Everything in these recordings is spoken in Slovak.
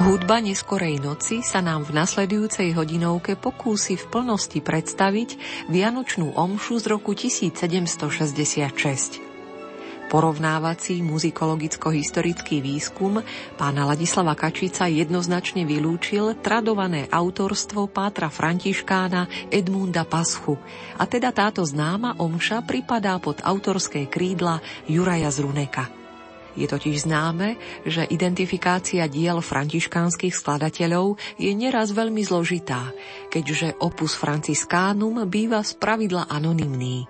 Hudba Neskorej noci sa nám v nasledujúcej hodinovke pokúsi v plnosti predstaviť vianočnú omšu z roku 1766. Porovnávací muzikologicko-historický výskum pána Ladislava Kačica jednoznačne vylúčil tradované autorstvo pátra Františkána Edmunda Paschu, a teda táto známa omša pripadá pod autorské krídla Juraja Zruneka. Je totiž známe, že identifikácia diel františkánskych skladateľov je neraz veľmi zložitá, keďže opus franciscánum býva spravidla anonymný.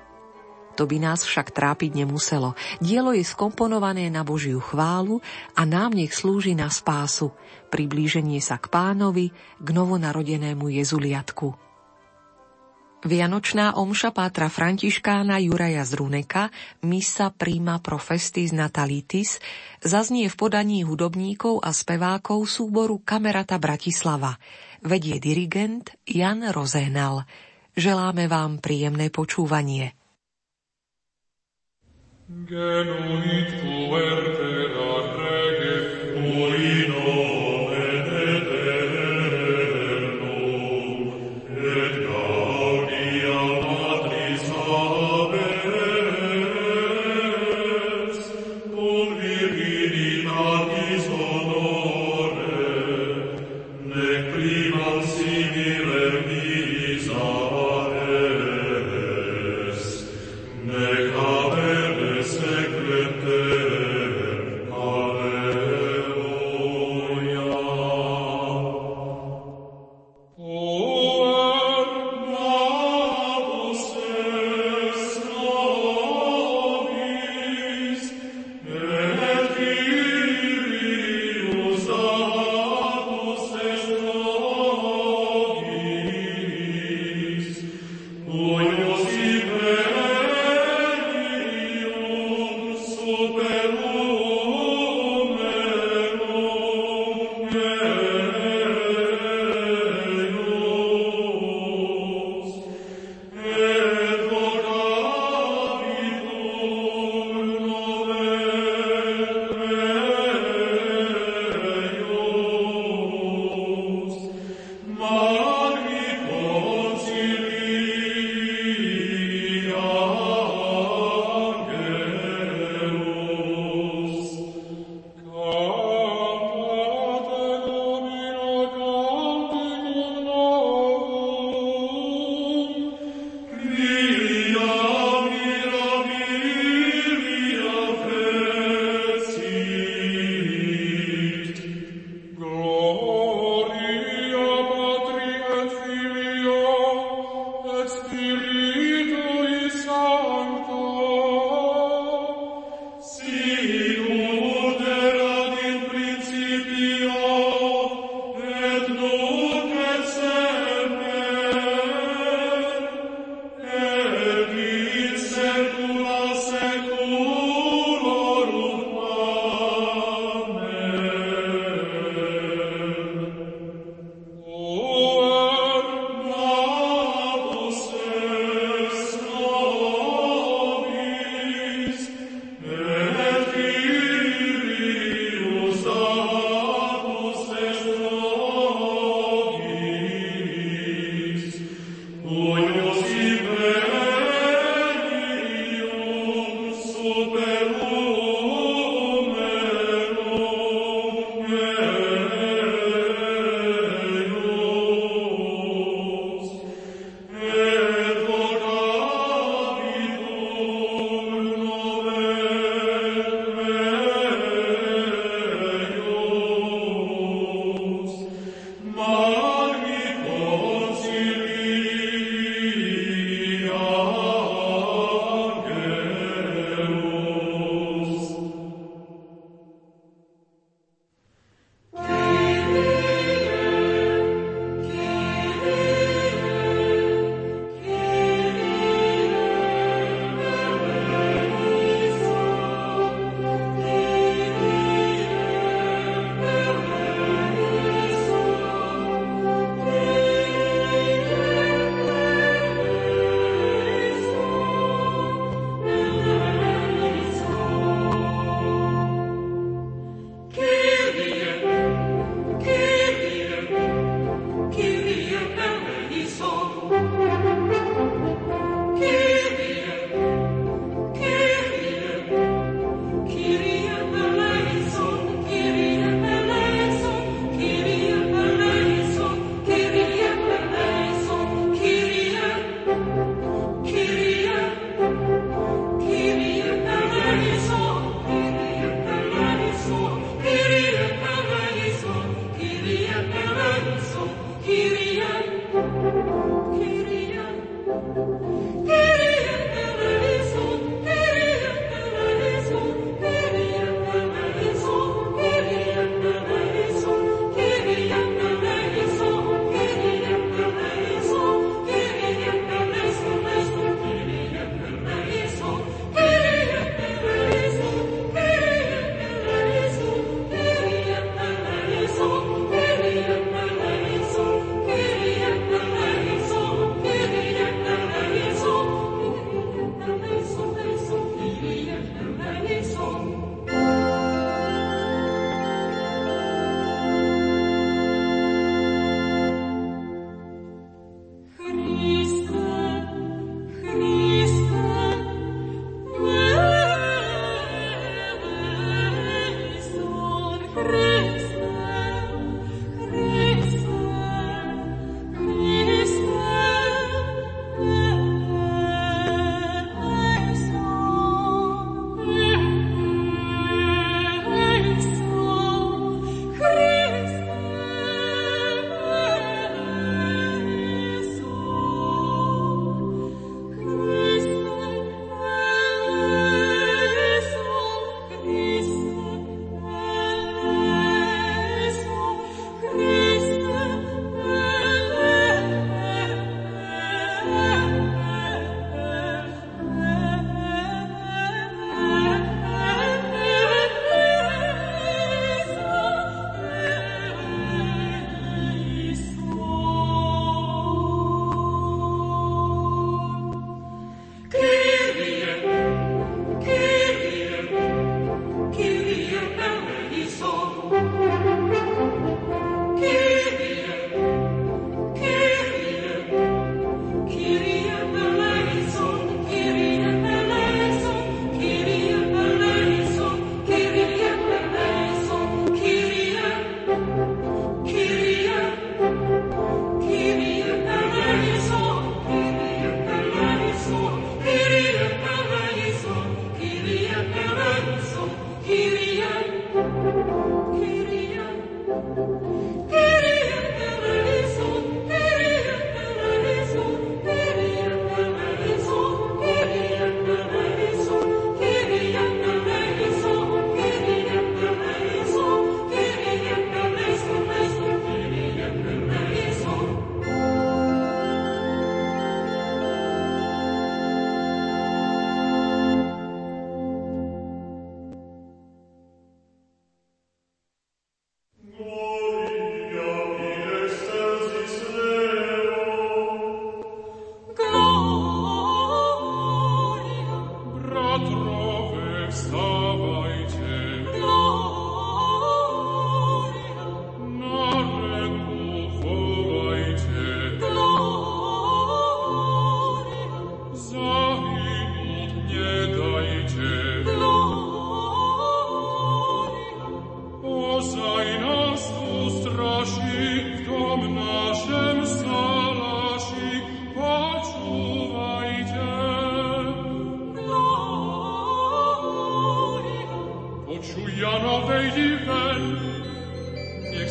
To by nás však trápiť nemuselo. Dielo je skomponované na Božiu chválu a nám nech slúži na spásu, priblíženie sa k Pánovi, k novonarodenému Jezuliatku. Vianočná omša pátra Františkána Juraja Zruneka Missa prima pro festis natalitis zaznie v podaní hudobníkov a spevákov súboru Kamerata Bratislava. Vedie dirigent Jan Rozehnal. Želáme vám príjemné počúvanie. Genuit puerter rege purino.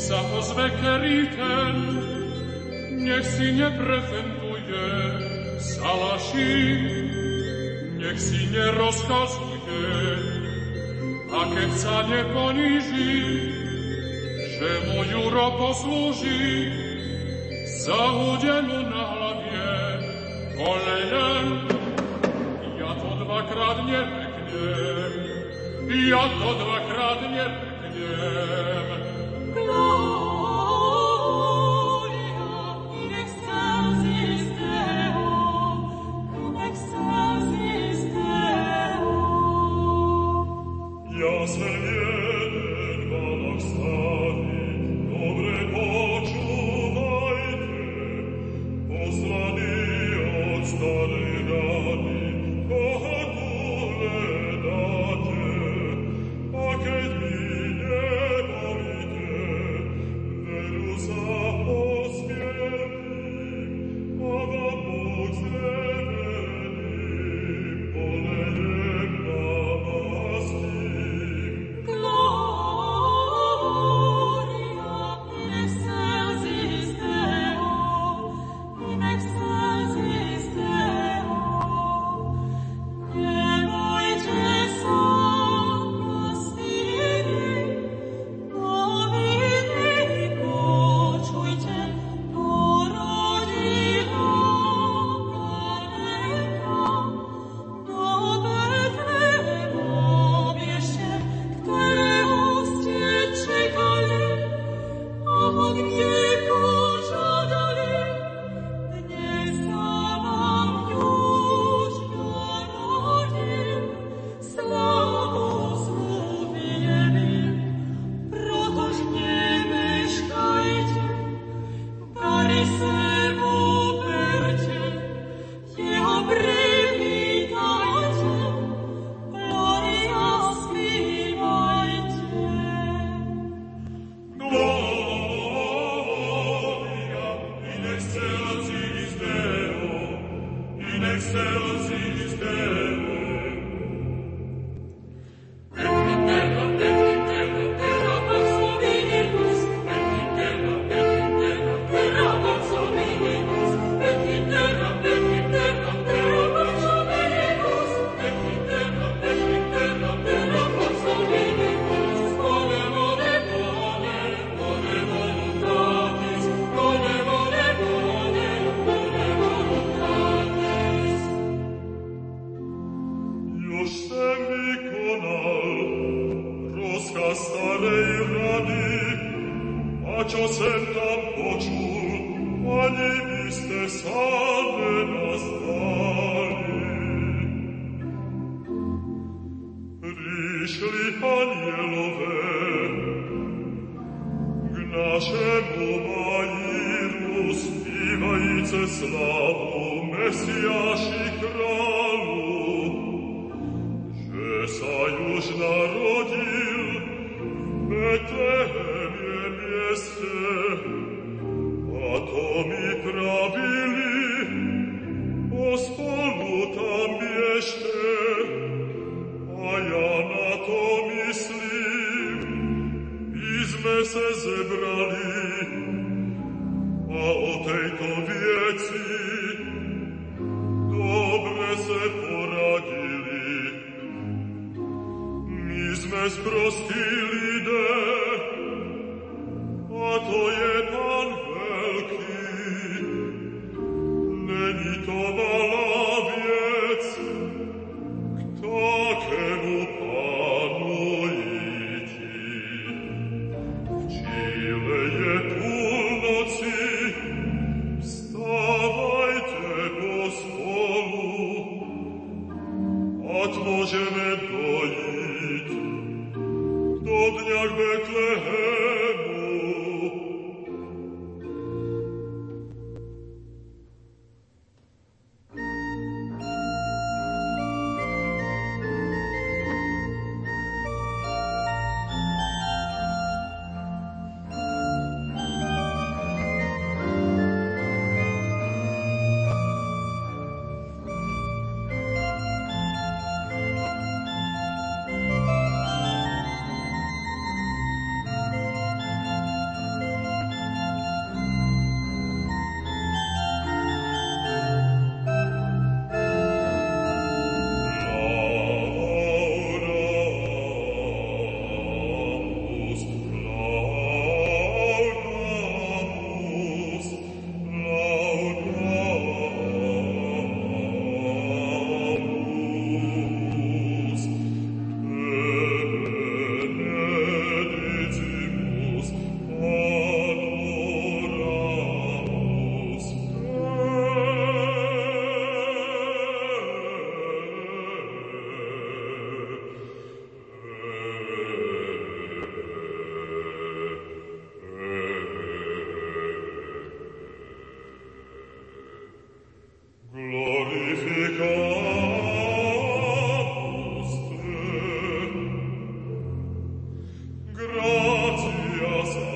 sa ozve keriten, nech si neprezentuje salaši, nech si nerozkazuje, a keď sa neponíži, že mu Juro poslúži, zahude mu na hlavie olejem. Ja to dvakrát nepeknem, ja to dvakrát nepeknem. Juraj Zrunek, Juraj Zrunek,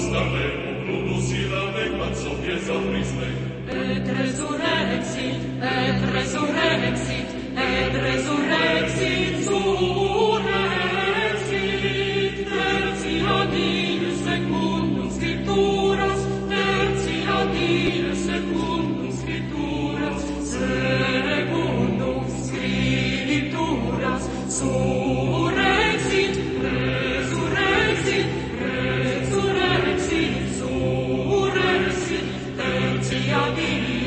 staremu klubu sila nekad sobie za priznaj. Et resurrexit, et resurrexit, surrexit, tertia dile secundum scripturas, tertia dile secundum scripturas, secundum scripturas, surrexit, resurrexit, resurrexit, surrexit, tertia dile.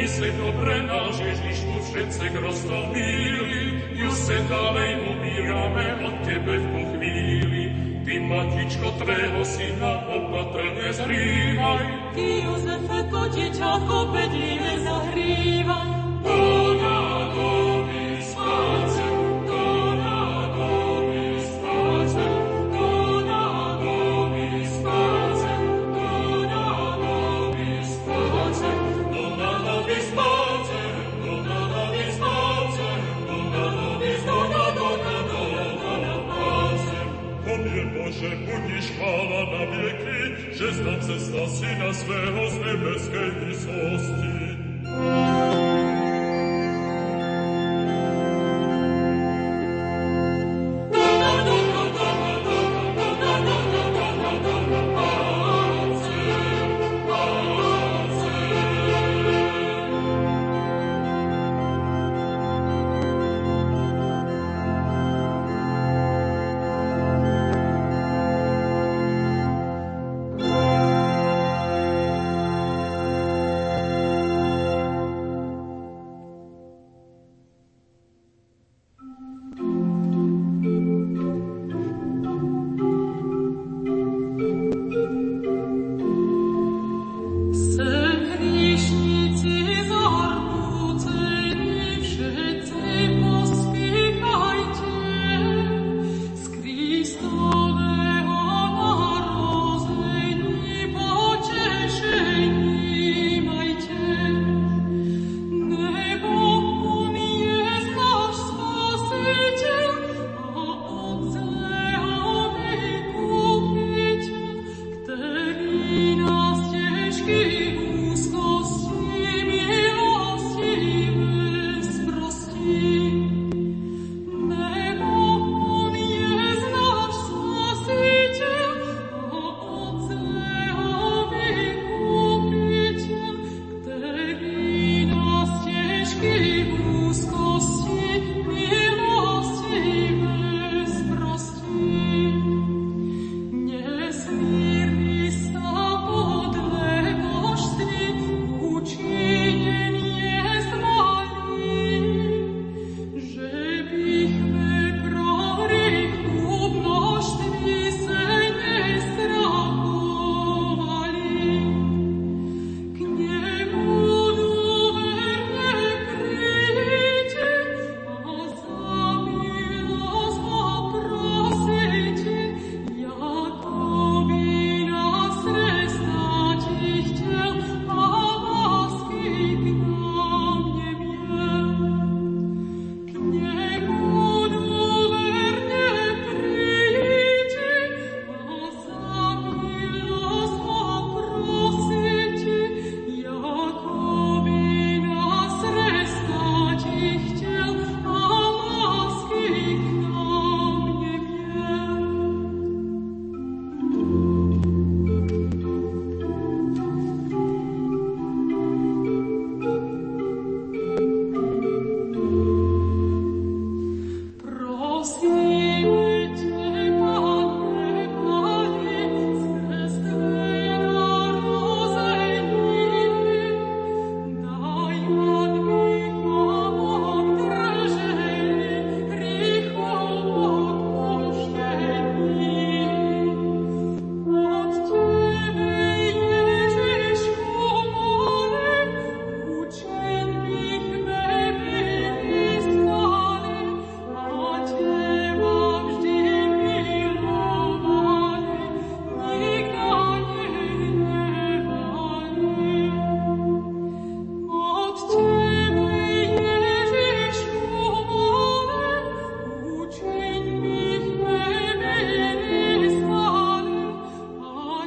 Vysvetl pre nás Ježiš, tu všetcek roztopili, ju sedalej umírame od tebe v pochvíli. Ty, matičko, tvého syna opatrne zrývaj. Ty, Jozefe, to dieťatko bedlivé zahrývaj.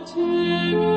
Thank you.